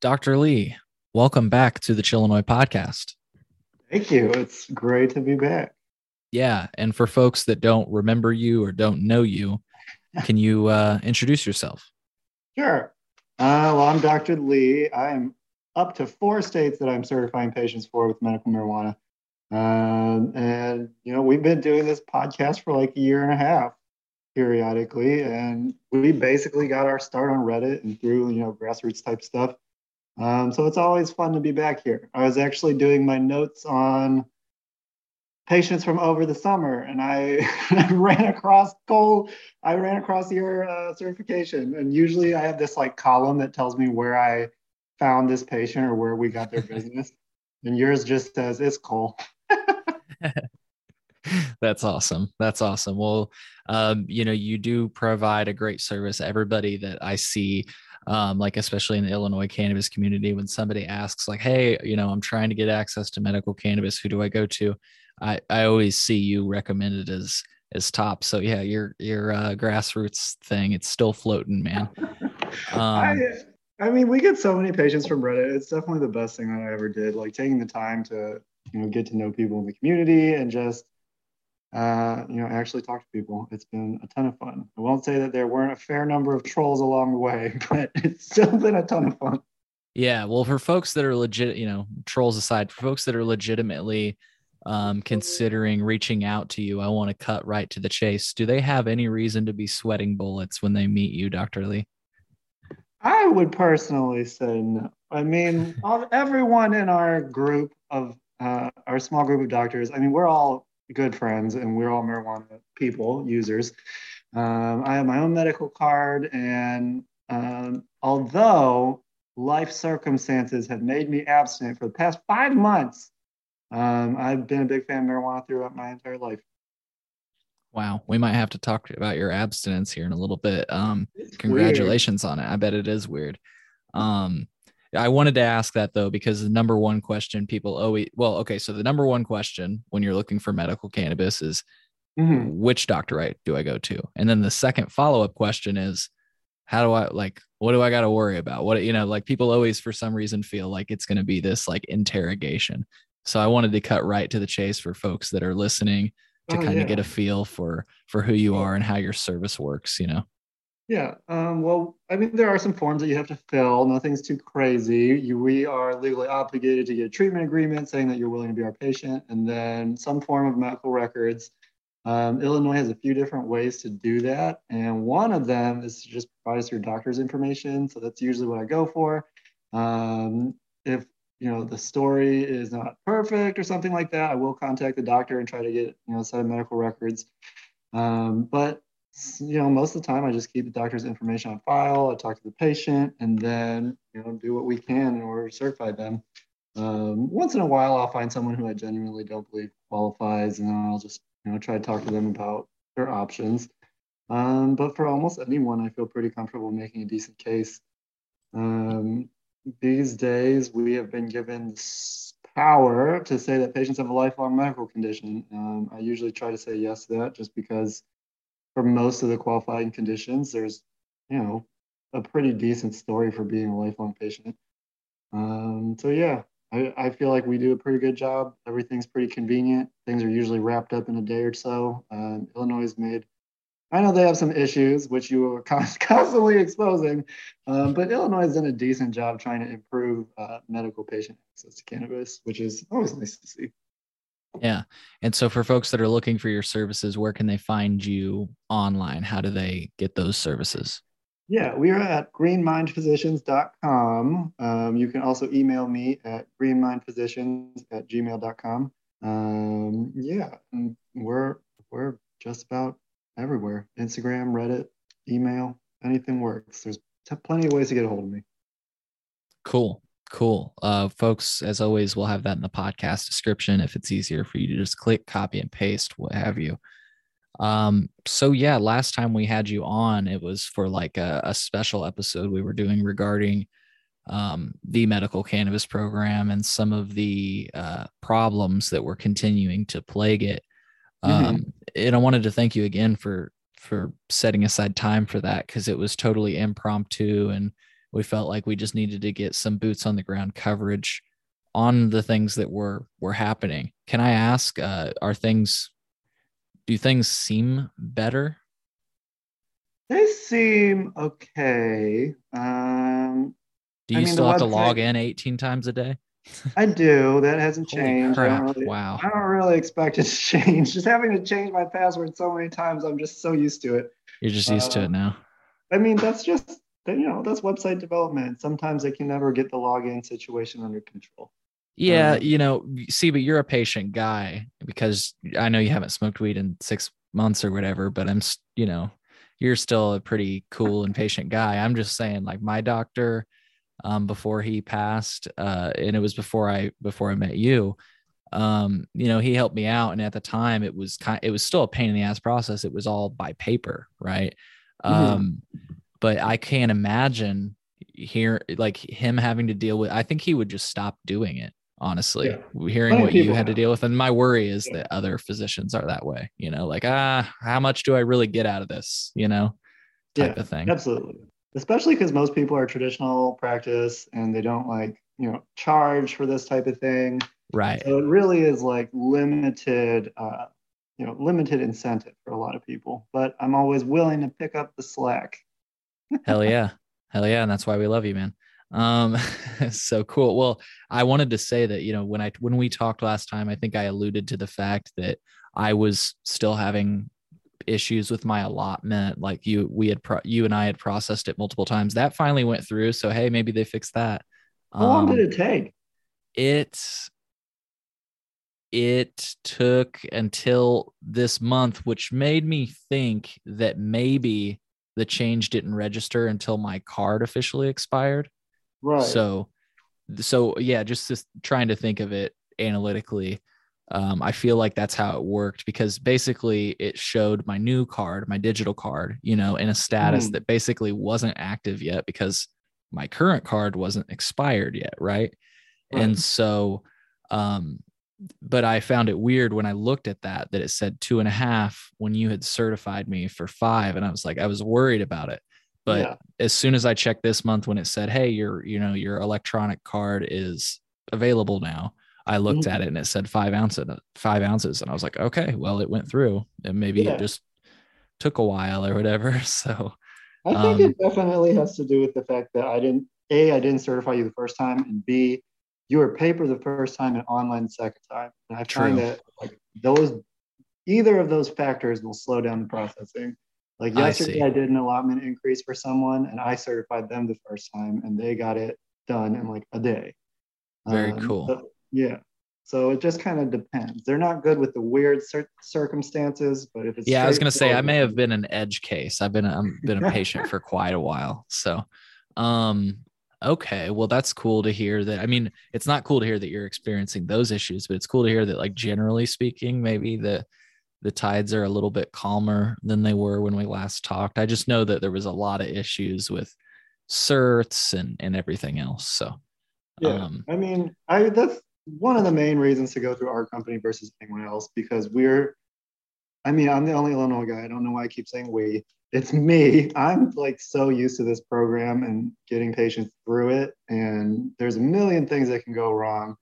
Dr. Lee, welcome back to the Chillinoy podcast. Thank you. It's great to be back. Yeah. And for folks that don't remember you or don't know you, can you introduce yourself? Sure. Well, I'm Dr. Lee. I'm up to 4 states that I'm certifying patients for with medical marijuana. And, you know, we've been doing this podcast for like a year and a half periodically. And we basically got our start on Reddit and through, you know, grassroots type stuff. So it's always fun to be back here. I was actually doing my notes on patients from over the summer, and I ran across your certification. And usually I have this like column that tells me where I found this patient or where we got their business. And yours just says, it's Cole. That's awesome. That's awesome. Well, you know, you do provide a great service. Everybody that I see, like especially in the Illinois cannabis community, when somebody asks like, hey, you know, I'm trying to get access to medical cannabis, who do I go to? I always see you recommended as top. So yeah, your grassroots thing, it's still floating, man. I mean, we get so many patients from Reddit. It's definitely the best thing that I ever did. Like taking the time to, you know, get to know people in the community and just, you know, actually talk to people. It's been a ton of fun. I won't say that there weren't a fair number of trolls along the way, but it's still been a ton of fun. Yeah. Well, for folks that are legit, you know, trolls aside, for folks that are legitimately considering reaching out to you, I want to cut right to the chase. Do they have any reason to be sweating bullets when they meet you, Dr. Lee? I would personally say no. I mean, everyone in our group of our small group of doctors, I mean, we're all good friends and we're all marijuana people, users. I have my own medical card, and although life circumstances have made me abstinent for the past 5 months, I've been a big fan of marijuana throughout my entire life. Wow. We might have to talk about your abstinence here in a little bit. Congratulations on it. I bet it is weird. I wanted to ask that though, because the number one question people always, well, okay. So the number one question when you're looking for medical cannabis is which doctor do I go to? And then the second follow-up question is, how do I, like, what do I got to worry about? What, you know, like people always for some reason feel like it's going to be this like interrogation. So I wanted to cut right to the chase for folks that are listening to kind of get a feel for who you are and how your service works, you know? Yeah. Well, I mean, there are some forms that you have to fill. Nothing's too crazy. We are legally obligated to get a treatment agreement saying that you're willing to be our patient, and then some form of medical records. Illinois has a few different ways to do that. And one of them is to just provide us your doctor's information. So that's usually what I go for. If you know, the story is not perfect or something like that, I will contact the doctor and try to get, you know, a set of medical records. But, you know, most of the time I just keep the doctor's information on file. I talk to the patient and then, you know, do what we can in order to certify them. Once in a while, I'll find someone who I genuinely don't believe qualifies, and then I'll just, you know, try to talk to them about their options. But for almost anyone, I feel pretty comfortable making a decent case. These days, we have been given power to say that patients have a lifelong medical condition. I usually try to say yes to that just because for most of the qualifying conditions, there's, you know, a pretty decent story for being a lifelong patient. So yeah, I feel like we do a pretty good job. Everything's pretty convenient. Things are usually wrapped up in a day or so. Illinois is made, I know they have some issues, which you are constantly exposing, but Illinois has done a decent job trying to improve medical patient access to cannabis, which is always nice to see. Yeah. And so for folks that are looking for your services, where can they find you online? How do they get those services? Yeah, we are at greenmindphysicians.com. You can also email me at greenmindphysicians@gmail.com. Yeah, and we're just about everywhere. Instagram, Reddit, email, anything works. There's plenty of ways to get a hold of me. Cool. Folks, as always, we'll have that in the podcast description if it's easier for you to just click, copy and paste, what have you. So yeah, last time we had you on, it was for like a special episode we were doing regarding the medical cannabis program and some of the problems that were continuing to plague it. And I wanted to thank you again for setting aside time for that, because it was totally impromptu and We felt like we just needed to get some boots on the ground coverage on the things that were happening. Can I ask, do things seem better? They seem okay. Do you still have to log in 18 times a day? I do. That hasn't changed. Wow. I don't really expect it to change. Just having to change my password so many times, I'm just so used to it. You're just used to it now. I mean, that's just, that's website development. Sometimes they can never get the login situation under control. Yeah. But you're a patient guy, because I know you haven't smoked weed in 6 months or whatever, but you're still a pretty cool and patient guy. I'm just saying, like, my doctor, before he passed, and it was before I met you, he helped me out. And at the time it was still a pain in the ass process. It was all by paper. Right. But I can't imagine him having to deal with, I think he would just stop doing it. Honestly, yeah. Hearing what you had to deal with. And my worry is that other physicians are that way, how much do I really get out of this, type of thing. Absolutely. Especially because most people are traditional practice and they don't charge for this type of thing. Right. So it really is limited incentive for a lot of people, but I'm always willing to pick up the slack. Hell yeah. Hell yeah. And that's why we love you, man. So cool. Well, I wanted to say that, when we talked last time, I think I alluded to the fact that I was still having issues with my allotment. Like you and I had processed it multiple times. That finally went through. So, hey, maybe they fixed that. How long did it take? It took until this month, which made me think that maybe the change didn't register until my card officially expired. Right. So yeah, just trying to think of it analytically. I feel like that's how it worked, because basically it showed my new card, my digital card, in a status that basically wasn't active yet because my current card wasn't expired yet. Right. And so, but I found it weird when I looked at that it said 2.5 when you had certified me for 5. And I was like, I was worried about it. But as soon as I checked this month, when it said, hey, your electronic card is available now, I looked at it and it said 5 ounces. And I was like, okay, well, it went through, and maybe it just took a while or whatever. So I think it definitely has to do with the fact that I didn't certify you the first time. And B, you were paper the first time and online the second time. And I find that either of those factors will slow down the processing. Like yesterday, I did an allotment increase for someone, and I certified them the first time, and they got it done in like a day. Very cool. So it just kind of depends. They're not good with the weird circumstances, but if it's I was gonna say I may have been an edge case. I've been a patient for quite a while. So, okay, well, that's cool to hear. That, I mean, it's not cool to hear that you're experiencing those issues, but it's cool to hear that, like, generally speaking, maybe the tides are a little bit calmer than they were when we last talked. I just know that there was a lot of issues with certs and everything else. So, that's one of the main reasons to go through our company versus anyone else, because I'm the only Illinois guy. I don't know why I keep saying we. It's me. I'm so used to this program and getting patients through it. And there's a million things that can go wrong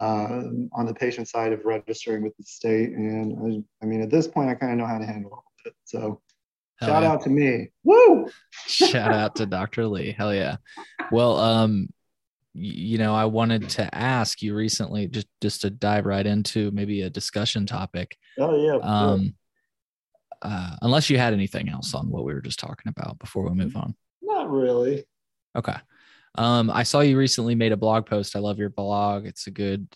on the patient side of registering with the state. And at this point, I kind of know how to handle all of it. So shout out to me. Woo! Shout out to Dr. Lee. Hell yeah. Well, I wanted to ask you recently, just to dive right into maybe a discussion topic. Oh yeah. Unless you had anything else on what we were just talking about before we move on. Not really. Okay. I saw you recently made a blog post. I love your blog. It's a good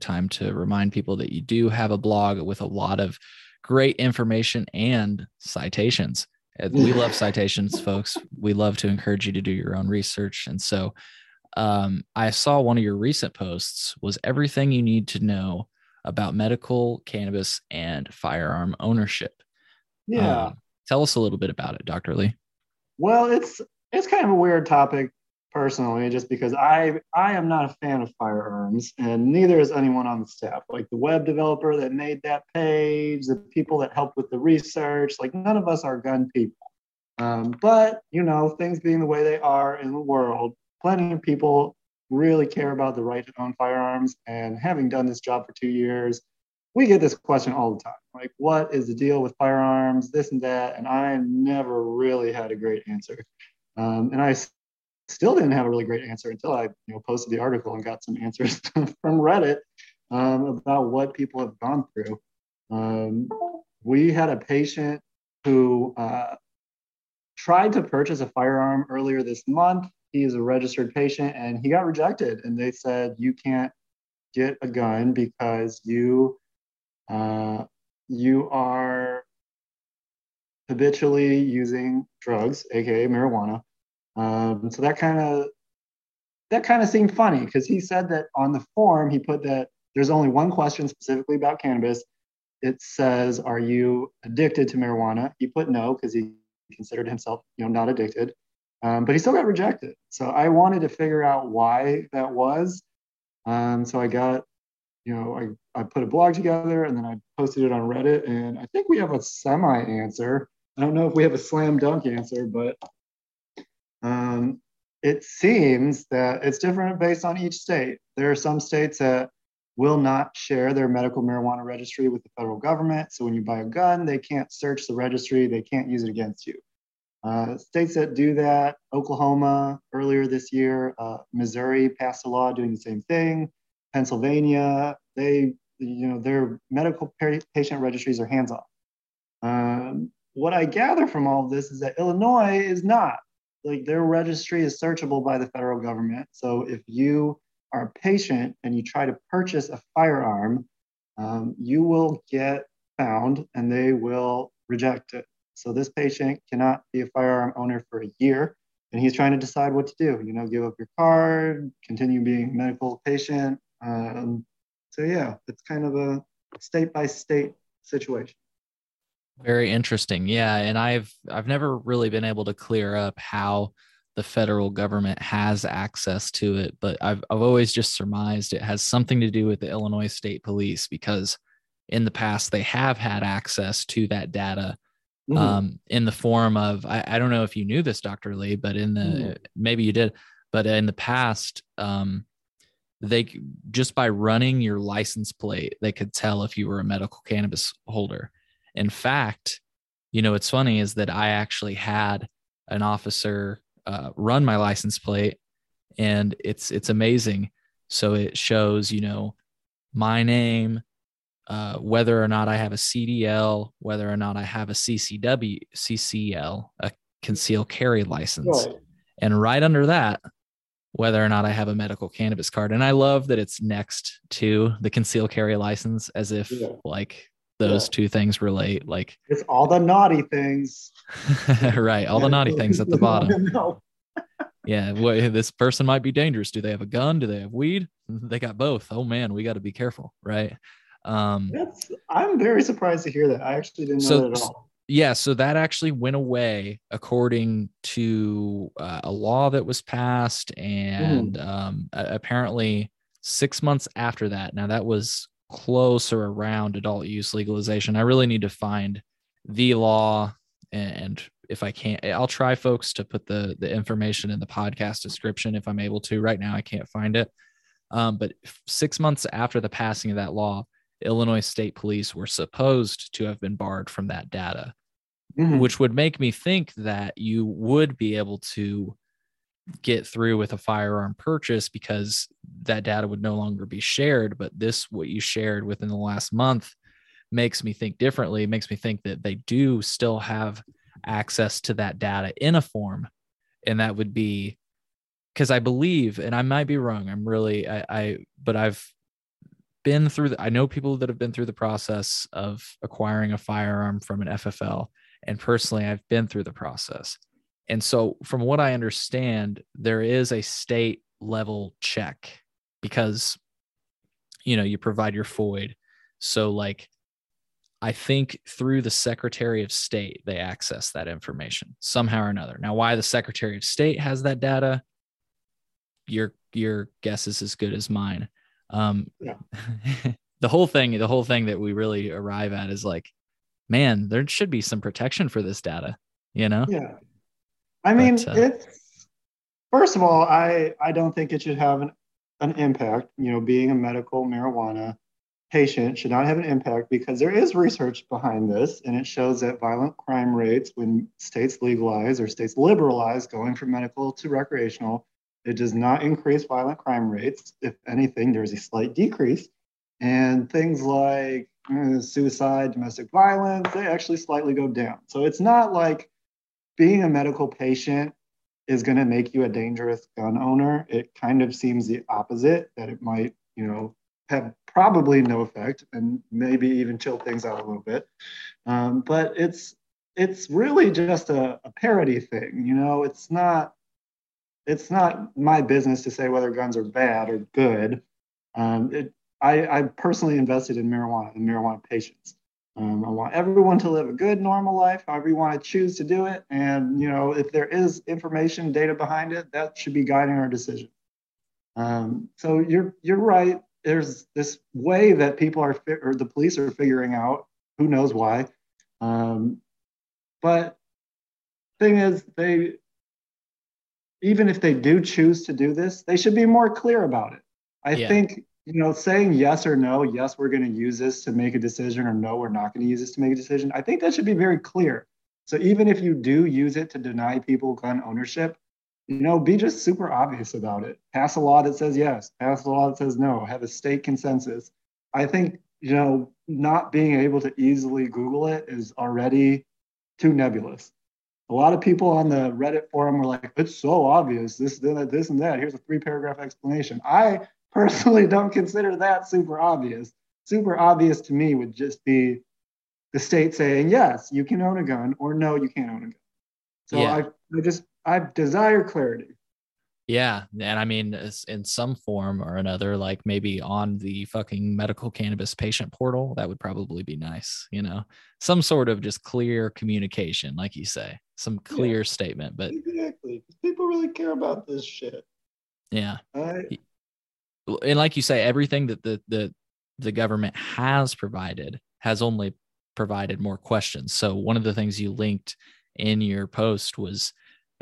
time to remind people that you do have a blog with a lot of great information and citations. We love citations, folks. We love to encourage you to do your own research. And so I saw one of your recent posts was everything you need to know about medical cannabis and firearm ownership. Yeah. Tell us a little bit about it, Dr. Lee. Well, it's kind of a weird topic personally, just because I am not a fan of firearms, and neither is anyone on the staff. Like the web developer that made that page, the people that helped with the research, none of us are gun people. But, you know, things being the way they are in the world, plenty of people really care about the right to own firearms. And having done this job for 2 years, we get this question all the time. Like, what is the deal with firearms, this and that? And I never really had a great answer. And I still didn't have a really great answer until I posted the article and got some answers from Reddit about what people have gone through. We had a patient who tried to purchase a firearm earlier this month. He is a registered patient and he got rejected. And they said, you can't get a gun because you are habitually using drugs, AKA marijuana. So that kind of seemed funny because he said that on the form, he put that there's only one question specifically about cannabis. It says, are you addicted to marijuana? He put no, because he considered himself not addicted. But he still got rejected. So I wanted to figure out why that was. So I got, I put a blog together and then I posted it on Reddit. And I think we have a semi-answer. I don't know if we have a slam dunk answer, but it seems that it's different based on each state. There are some states that will not share their medical marijuana registry with the federal government. So when you buy a gun, they can't search the registry. They can't use it against you. States that do that, Oklahoma earlier this year, Missouri passed a law doing the same thing. Pennsylvania, their medical patient registries are hands-off. What I gather from all of this is that Illinois is not. Like, their registry is searchable by the federal government. So if you are a patient and you try to purchase a firearm, you will get found and they will reject it. So this patient cannot be a firearm owner for a year, and he's trying to decide what to do. Give up your card, continue being a medical patient. So yeah, it's kind of a state-by-state situation. Very interesting. Yeah, and I've never really been able to clear up how the federal government has access to it, but I've always just surmised it has something to do with the Illinois State Police, because in the past they have had access to that data. Mm-hmm. In the form of, I don't know if you knew this, Dr. Lee, but in the, maybe you did, but in the past, they just by running your license plate, they could tell if you were a medical cannabis holder. In fact, what's funny is that I actually had an officer run my license plate, and it's amazing. So it shows, my name, whether or not I have a CDL, whether or not I have a CCL, a concealed carry license, right. And right under that, whether or not I have a medical cannabis card. And I love that it's next to the concealed carry license, as if those two things relate. Like, it's all the naughty things, right? All the naughty things at the bottom. Yeah. Well, this person might be dangerous. Do they have a gun? Do they have weed? They got both. Oh man, we got to be careful. Right. I'm very surprised to hear that. I actually didn't know that at all. Yeah. So that actually went away according to a law that was passed. And apparently 6 months after that, now that was closer around adult use legalization. I really need to find the law. And if I can't, I'll try, folks, to put the information in the podcast description if I'm able to. Right now, I can't find it. But 6 months after the passing of that law, Illinois State Police were supposed to have been barred from that data, which would make me think that you would be able to get through with a firearm purchase because that data would no longer be shared. But this, what you shared within the last month, makes me think differently. It makes me think that they do still have access to that data in a form. And that would be, because I believe, and I might be wrong, but I've been through I know people that have been through the process of acquiring a firearm from an FFL. And personally, I've been through the process. And so from what I understand, there is a state level check because, you provide your FOID. So like, I think through the Secretary of State, they access that information somehow or another. Now, why the Secretary of State has that data, your guess is as good as mine. Yeah. The whole thing that we really arrive at is like, man, there should be some protection for this data. you know? Yeah. I mean, but, it's, first of all, I don't think it should have an impact. You know, being a medical marijuana patient should not have an impact, because there is research behind this, and it shows that violent crime rates when states legalize or states liberalize going from medical to recreational, it does not increase violent crime rates. If anything, there's a slight decrease. And things like suicide, domestic violence, they actually slightly go down. So it's not like being a medical patient is going to make you a dangerous gun owner. It kind of seems the opposite, that it might, you know, have probably no effect and maybe even chill things out a little bit. But it's really just a parody thing. You know, it's not my business to say whether guns are bad or good. I personally invested in marijuana and marijuana patients. I want everyone to live a good, normal life, however you want to choose to do it. And, you know, if there is information, data behind it, that should be guiding our decision. So you're right. There's this way that people are, or the police are figuring out, who knows why. But thing is, they, even if they do choose to do this, they should be more clear about it. I think, you know, saying yes or no, yes, we're going to use this to make a decision, or no, we're not going to use this to make a decision, I think that should be very clear. So even if you do use it to deny people gun ownership, you know, be just super obvious about it. Pass a law that says yes, pass a law that says no, have a state consensus. I think, you know, not being able to easily Google it is already too nebulous. A lot of people on the Reddit forum were like, it's so obvious, this and that, here's a 3-paragraph explanation. I personally don't consider that super obvious. Super obvious to me would just be the state saying, yes, you can own a gun, or no, you can't own a gun. So yeah. I desire clarity. Yeah. And I mean, in some form or another, like maybe on the fucking medical cannabis patient portal, that would probably be nice. You know, some sort of just clear communication, like you say, some clear statement. But exactly, people really care about this shit. Yeah. And like you say, everything that the government has provided has only provided more questions. So one of the things you linked in your post was,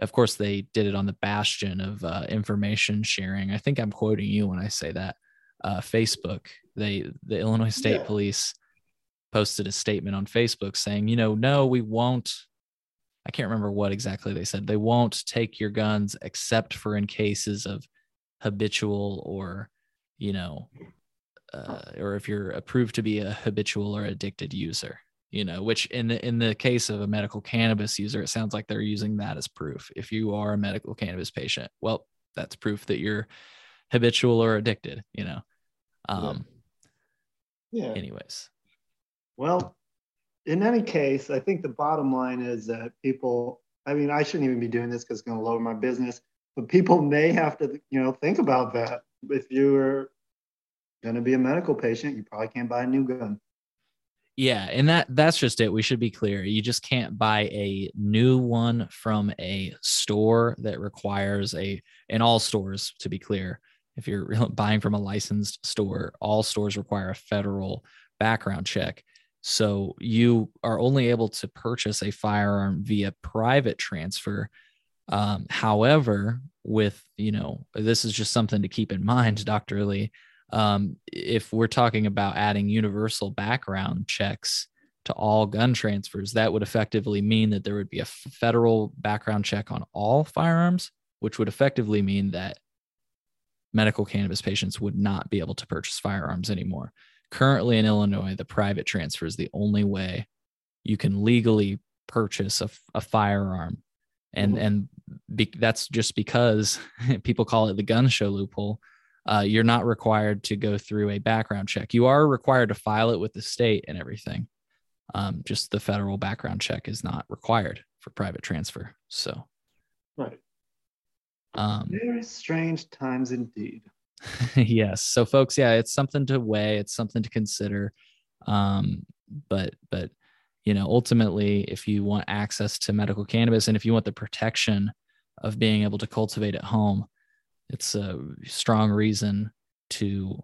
of course, they did it on the bastion of information sharing. I think I'm quoting you when I say that. Facebook, the Illinois State Police posted a statement on Facebook saying, you know, no, we won't. I can't remember what exactly they said. They won't take your guns except for in cases of habitual or, you know, or if you're approved to be a habitual or addicted user. You know, which in the case of a medical cannabis user, it sounds like they're using that as proof. If you are a medical cannabis patient, well, that's proof that you're habitual or addicted, you know? Anyways. Well, in any case, I think the bottom line is that people, I mean, I shouldn't even be doing this because it's going to lower my business, but people may have to, you know, think about that. If you're going to be a medical patient, you probably can't buy a new gun. Yeah, and that's just it. We should be clear. You just can't buy a new one from a store that requires in all stores, to be clear, if you're buying from a licensed store, all stores require a federal background check. So you are only able to purchase a firearm via private transfer. However, with, you know, this is just something to keep in mind, Dr. Lee. If we're talking about adding universal background checks to all gun transfers, that would effectively mean that there would be a federal background check on all firearms, which would effectively mean that medical cannabis patients would not be able to purchase firearms anymore. Currently in Illinois, the private transfer is the only way you can legally purchase a firearm. And that's just because people call it the gun show loophole. You're not required to go through a background check. You are required to file it with the state and everything. Just the federal background check is not required for private transfer. So, right. Very strange times indeed. Yes. So, folks, yeah, it's something to weigh. It's something to consider. But you know, ultimately, if you want access to medical cannabis and if you want the protection of being able to cultivate at home, it's a strong reason to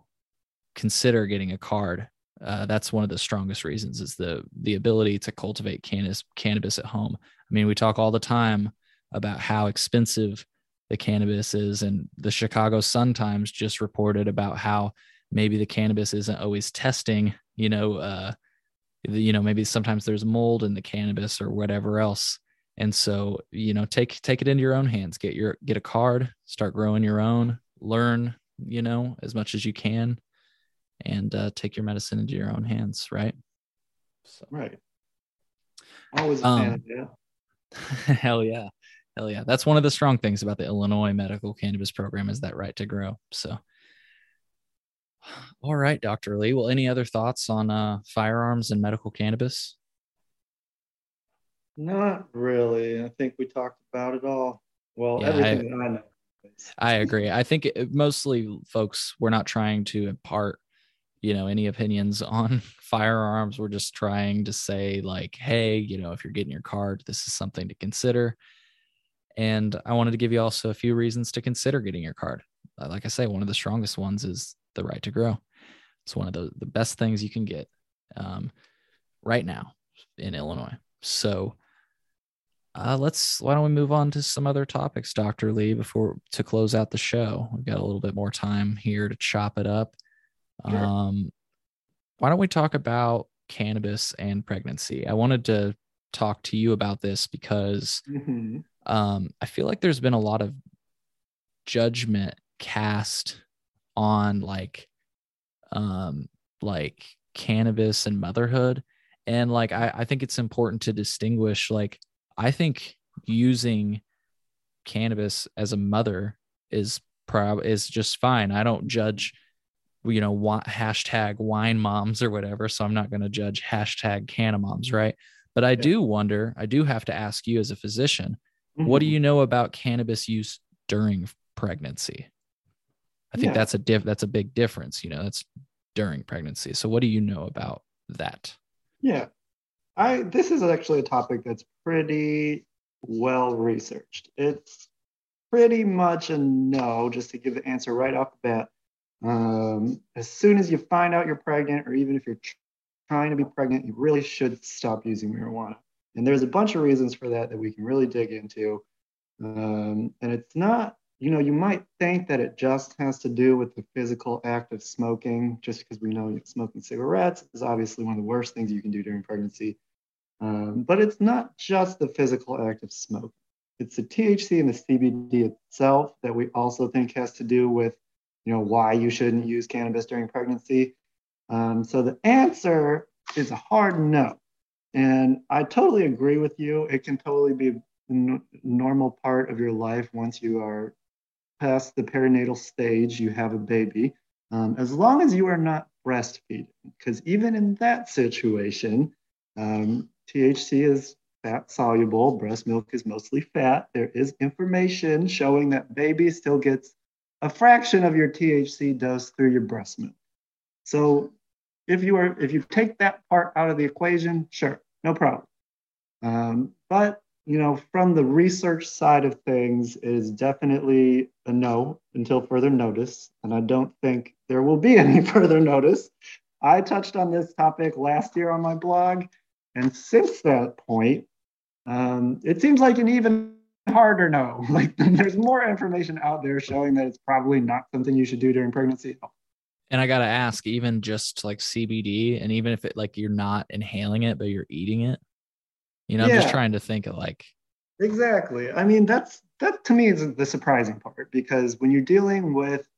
consider getting a card. That's one of the strongest reasons, is the ability to cultivate cannabis at home. I mean, we talk all the time about how expensive the cannabis is, and the Chicago Sun-Times just reported about how maybe the cannabis isn't always testing, maybe sometimes there's mold in the cannabis or whatever else. And so, take it into your own hands, get a card, start growing your own, learn, as much as you can, and take your medicine into your own hands. Right. So. Right. Always a fan of that. Hell yeah. That's one of the strong things about the Illinois medical cannabis program is that right to grow. So. All right, Dr. Lee. Well, any other thoughts on firearms and medical cannabis? Not really. I think we talked about it all. Well, yeah, everything I know. I agree. I think mostly, folks, we're not trying to impart, any opinions on firearms. We're just trying to say, like, hey, if you're getting your card, this is something to consider. And I wanted to give you also a few reasons to consider getting your card. Like I say, one of the strongest ones is the right to grow. It's one of the best things you can get right now in Illinois. So why don't we move on to some other topics, Dr. Lee, to close out the show. We've got a little bit more time here to chop it up. Sure. Why don't we talk about cannabis and pregnancy? I wanted to talk to you about this because I feel like there's been a lot of judgment cast on like cannabis and motherhood. And like, I think it's important to distinguish, like, I think using cannabis as a mother is just fine. I don't judge, hashtag wine moms or whatever. So I'm not going to judge hashtag canna moms. Right. But I do wonder, I do have to ask you as a physician, what do you know about cannabis use during pregnancy? I think that's a big difference, that's during pregnancy. So what do you know about that? Yeah. This is actually a topic that's pretty well researched. It's pretty much a no, just to give the answer right off the bat. As soon as you find out you're pregnant, or even if you're trying to be pregnant, you really should stop using marijuana. And there's a bunch of reasons for that we can really dig into. And it's not, you might think that it just has to do with the physical act of smoking, just because we know smoking cigarettes is obviously one of the worst things you can do during pregnancy. But it's not just the physical act of smoking. It's the THC and the CBD itself that we also think has to do with, why you shouldn't use cannabis during pregnancy. So the answer is a hard no. And I totally agree with you. It can totally be a normal part of your life once you are past the perinatal stage, you have a baby, as long as you are not breastfeeding, because even in that situation, THC is fat soluble, breast milk is mostly fat. There is information showing that baby still gets a fraction of your THC dose through your breast milk. So if you take that part out of the equation, sure, no problem. But from the research side of things, it is definitely a no until further notice. And I don't think there will be any further notice. I touched on this topic last year on my blog. And since that point, it seems like an even harder no. Like, there's more information out there showing that it's probably not something you should do during pregnancy. And I got to ask, even just like CBD, and even if it, like, you're not inhaling it, but you're eating it. I'm just trying to think of, like. Exactly. I mean, that to me is the surprising part, because when you're dealing with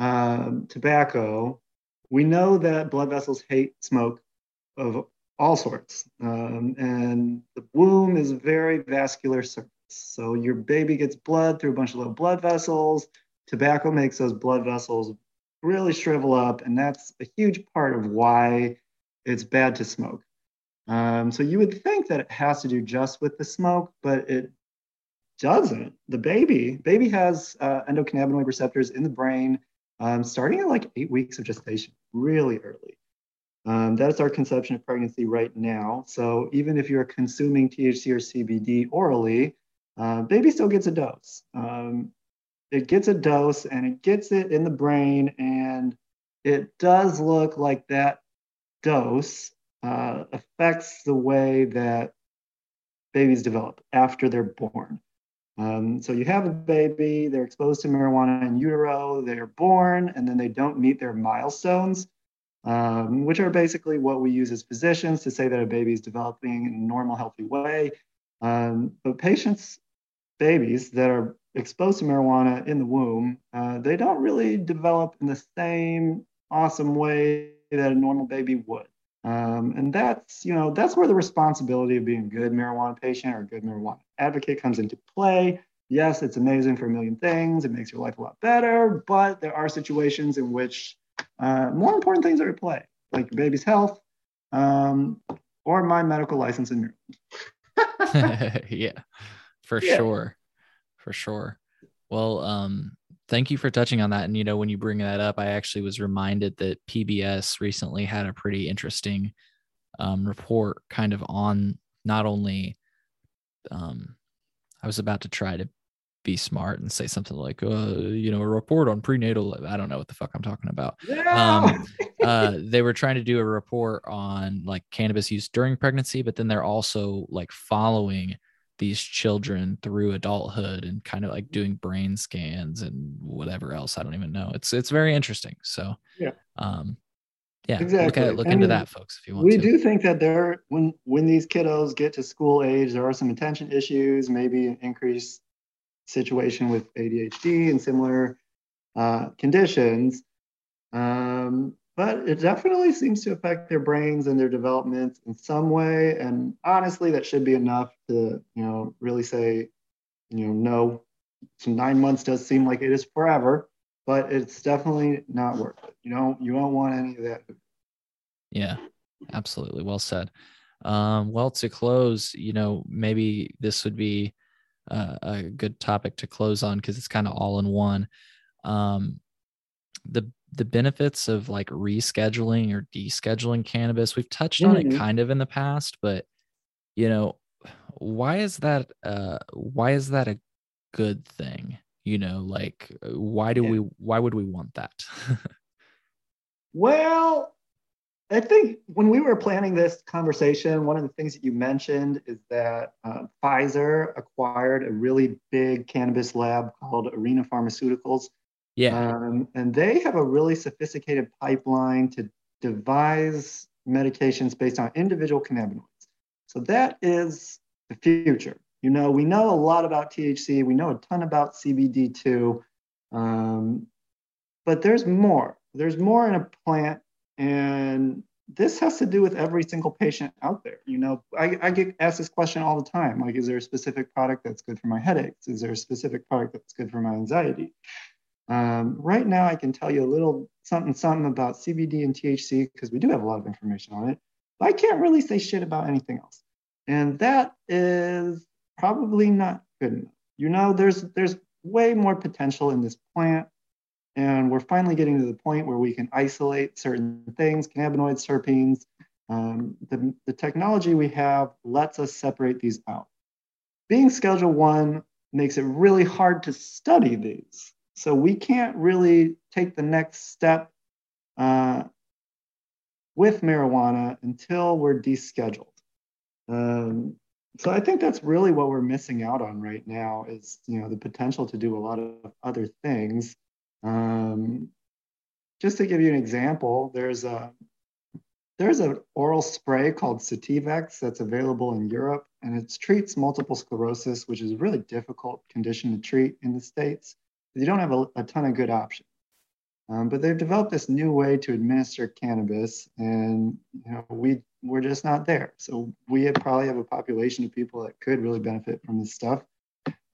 tobacco, we know that blood vessels hate smoke of all sorts. And the womb is a very vascular surface. So your baby gets blood through a bunch of little blood vessels. Tobacco makes those blood vessels really shrivel up. And that's a huge part of why it's bad to smoke. So you would think that it has to do just with the smoke, but it doesn't. The baby has endocannabinoid receptors in the brain, starting at like 8 weeks of gestation, really early. That's our conception of pregnancy right now. So even if you're consuming THC or CBD orally, baby still gets a dose. It gets a dose and it gets it in the brain, and it does look like that dose affects the way that babies develop after they're born. So you have a baby, they're exposed to marijuana in utero, they're born, and then they don't meet their milestones, which are basically what we use as physicians to say that a baby is developing in a normal, healthy way. But patients, babies that are exposed to marijuana in the womb, they don't really develop in the same awesome way that a normal baby would. And that's, you know, that's where the responsibility of being a good marijuana patient or a good marijuana advocate comes into play. Yes, it's amazing for a million things. It makes your life a lot better, but there are situations in which more important things are at play, like your baby's health or my medical license in Maryland. Yeah, for sure. Well, thank you for touching on that. And, you know, when you bring that up, I actually was reminded that PBS recently had a pretty interesting report kind of on not only, I was about to try to be smart and say something like, you know, a report on prenatal. I don't know what the fuck I'm talking about. They were trying to do a report on like cannabis use during pregnancy, but then they're also like following these children through adulthood and kind of like doing brain scans and whatever else. I don't even know. It's very interesting. So yeah, exactly. Look into that, folks, if you want to. We do think that there, when these kiddos get to school age, there are some attention issues, maybe an increased situation with ADHD and similar conditions. But it definitely seems to affect their brains and their development in some way. And honestly, that should be enough to, you know, really say, you know, no. So 9 months does seem like it is forever, but it's definitely not worth it. You don't want any of that. Yeah, absolutely. Well said. Well, to close, you know, maybe this would be a good topic to close on because it's kind of all in one. The benefits of like rescheduling or descheduling cannabis, we've touched on it kind of in the past, but you know, why is that a good thing? You know, like why would we want that? Well, I think when we were planning this conversation, one of the things that you mentioned is that Pfizer acquired a really big cannabis lab called Arena Pharmaceuticals. Yeah. And they have a really sophisticated pipeline to devise medications based on individual cannabinoids. So that is the future. You know, we know a lot about THC. We know a ton about CBD2. But there's more. There's more in a plant. And this has to do with every single patient out there. You know, I get asked this question all the time. Like, is there a specific product that's good for my headaches? Is there a specific product that's good for my anxiety? Right now, I can tell you a little something about CBD and THC because we do have a lot of information on it, but I can't really say shit about anything else. And that is probably not good enough. You know, there's way more potential in this plant, and we're finally getting to the point where we can isolate certain things, cannabinoids, terpenes. The technology we have lets us separate these out. Being Schedule 1 makes it really hard to study these. So we can't really take the next step with marijuana until we're descheduled. So I think that's really what we're missing out on right now is, you know, the potential to do a lot of other things. Just to give you an example, there's an oral spray called Sativex that's available in Europe, and it treats multiple sclerosis, which is a really difficult condition to treat in the States. They don't have a ton of good options, but they've developed this new way to administer cannabis, and you know, we're just not there. So we probably have a population of people that could really benefit from this stuff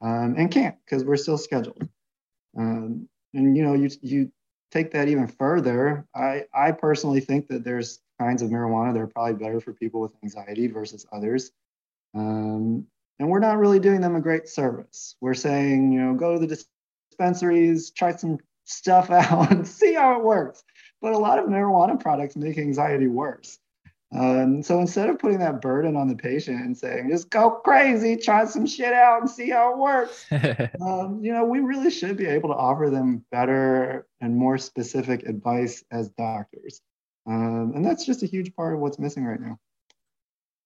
and can't because we're still scheduled. And you know, you take that even further. I personally think that there's kinds of marijuana that are probably better for people with anxiety versus others. And we're not really doing them a great service. We're saying, you know, go to the dispensaries, try some stuff out and see how it works. But a lot of marijuana products make anxiety worse. So instead of putting that burden on the patient and saying, just go crazy, try some shit out and see how it works, you know, we really should be able to offer them better and more specific advice as doctors. And that's just a huge part of what's missing right now.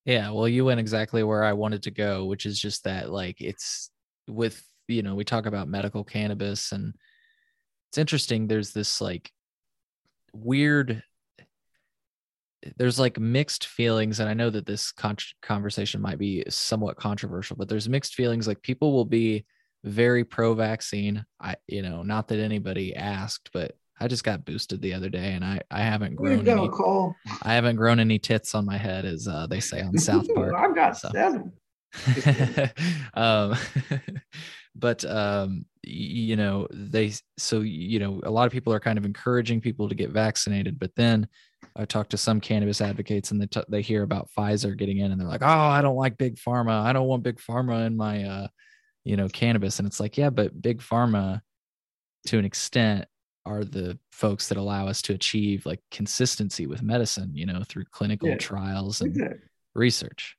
Yeah, well, you went exactly where I wanted to go, which is just that, like, it's with, you know, we talk about medical cannabis, and it's interesting. There's this like weird, there's like mixed feelings. And I know that this conversation might be somewhat controversial, but there's mixed feelings. Like, people will be very pro-vaccine. You know, not that anybody asked, but I just got boosted the other day, and I haven't grown I haven't grown any tits on my head, as they say on South Park. I've got 7. But you know, you know, a lot of people are kind of encouraging people to get vaccinated, but then I talk to some cannabis advocates, and they hear about Pfizer getting in, and they're like, "Oh, I don't like big pharma. I don't want big pharma in my you know, cannabis." And it's like, yeah, but big pharma, to an extent, are the folks that allow us to achieve like consistency with medicine, you know, through clinical trials and research.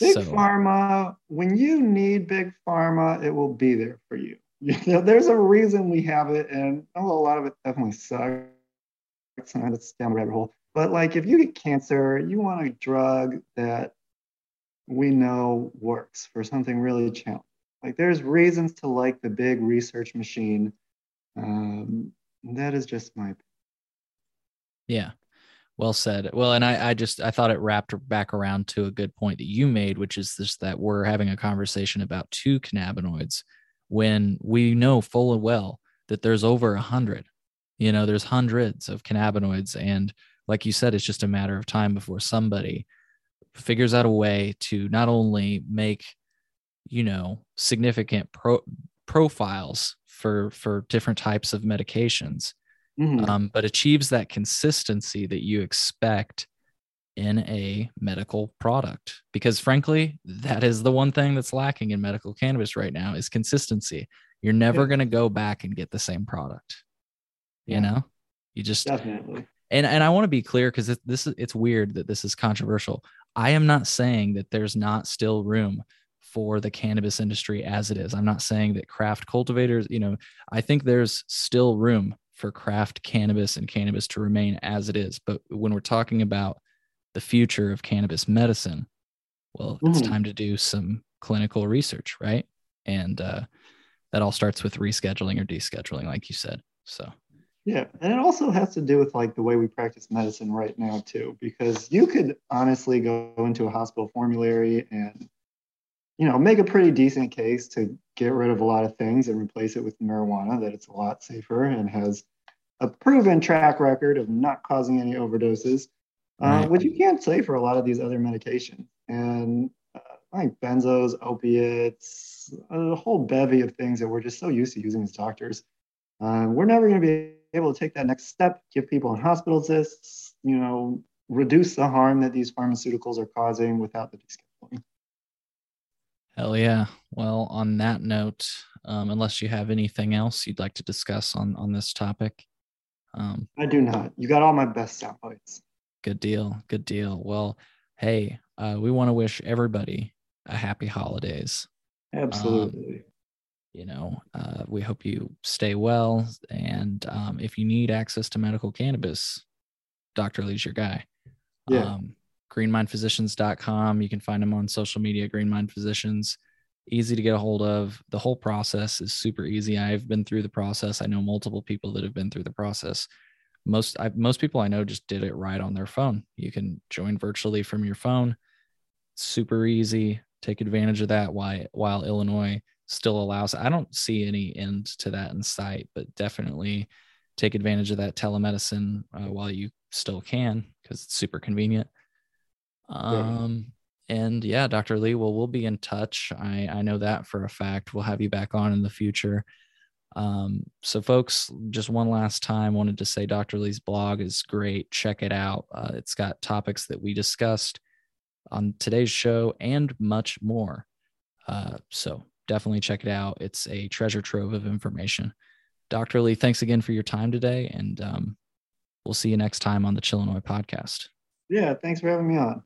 Big pharma, when you need big pharma, it will be there for you. You know, there's a reason we have it, and a lot of it definitely sucks. It's down the rabbit hole. But like, if you get cancer, you want a drug that we know works for something really challenging. Like, there's reasons to like the big research machine. That is just my opinion. Yeah, well said. Well, and I thought it wrapped back around to a good point that you made, which is this, that we're having a conversation about 2 cannabinoids when we know full and well that there's over 100, you know, there's hundreds of cannabinoids. And like you said, it's just a matter of time before somebody figures out a way to not only make, you know, significant profiles for different types of medications, but achieves that consistency that you expect in a medical product. Because frankly, that is the one thing that's lacking in medical cannabis right now, is consistency. You're never going to go back and get the same product. You know, you just definitely. And I want to be clear, because it's weird that this is controversial. I am not saying that there's not still room for the cannabis industry as it is. I'm not saying that craft cultivators, you know, I think there's still room for craft cannabis and cannabis to remain as it is. But when we're talking about the future of cannabis medicine, well, it's time to do some clinical research, right? And that all starts with rescheduling or descheduling, like you said. So, yeah. And it also has to do with like the way we practice medicine right now too, because you could honestly go into a hospital formulary and, you know, make a pretty decent case to get rid of a lot of things and replace it with marijuana, that it's a lot safer and has a proven track record of not causing any overdoses, which you can't say for a lot of these other medications. And like benzos, opiates, a whole bevy of things that we're just so used to using as doctors. We're never going to be able to take that next step, give people in hospitals this, you know, reduce the harm that these pharmaceuticals are causing without the discovery. Hell yeah. Well, on that note, unless you have anything else you'd like to discuss on this topic. I do not. You got all my best sound bites. Good deal. Good deal. Well, hey, we want to wish everybody a happy holidays. Absolutely. You know, we hope you stay well. And if you need access to medical cannabis, Dr. Lee's your guy. Yeah. greenmindphysicians.com. You can find them on social media, Green Mind Physicians. Easy to get a hold of. The whole process is super easy. I've been through the process. I know multiple people that have been through the process. Most people I know just did it right on their phone. You can join virtually from your phone. Super easy. Take advantage of that while Illinois still allows. I don't see any end to that in sight, but definitely take advantage of that telemedicine while you still can, because it's super convenient. And yeah, Dr. Lee, well, we'll be in touch. I know that for a fact. We'll have you back on in the future. So folks, just one last time, wanted to say Dr. Lee's blog is great. Check it out. It's got topics that we discussed on today's show and much more. So definitely check it out. It's a treasure trove of information. Dr. Lee, thanks again for your time today. And, we'll see you next time on the Chillinoy podcast. Yeah, thanks for having me on.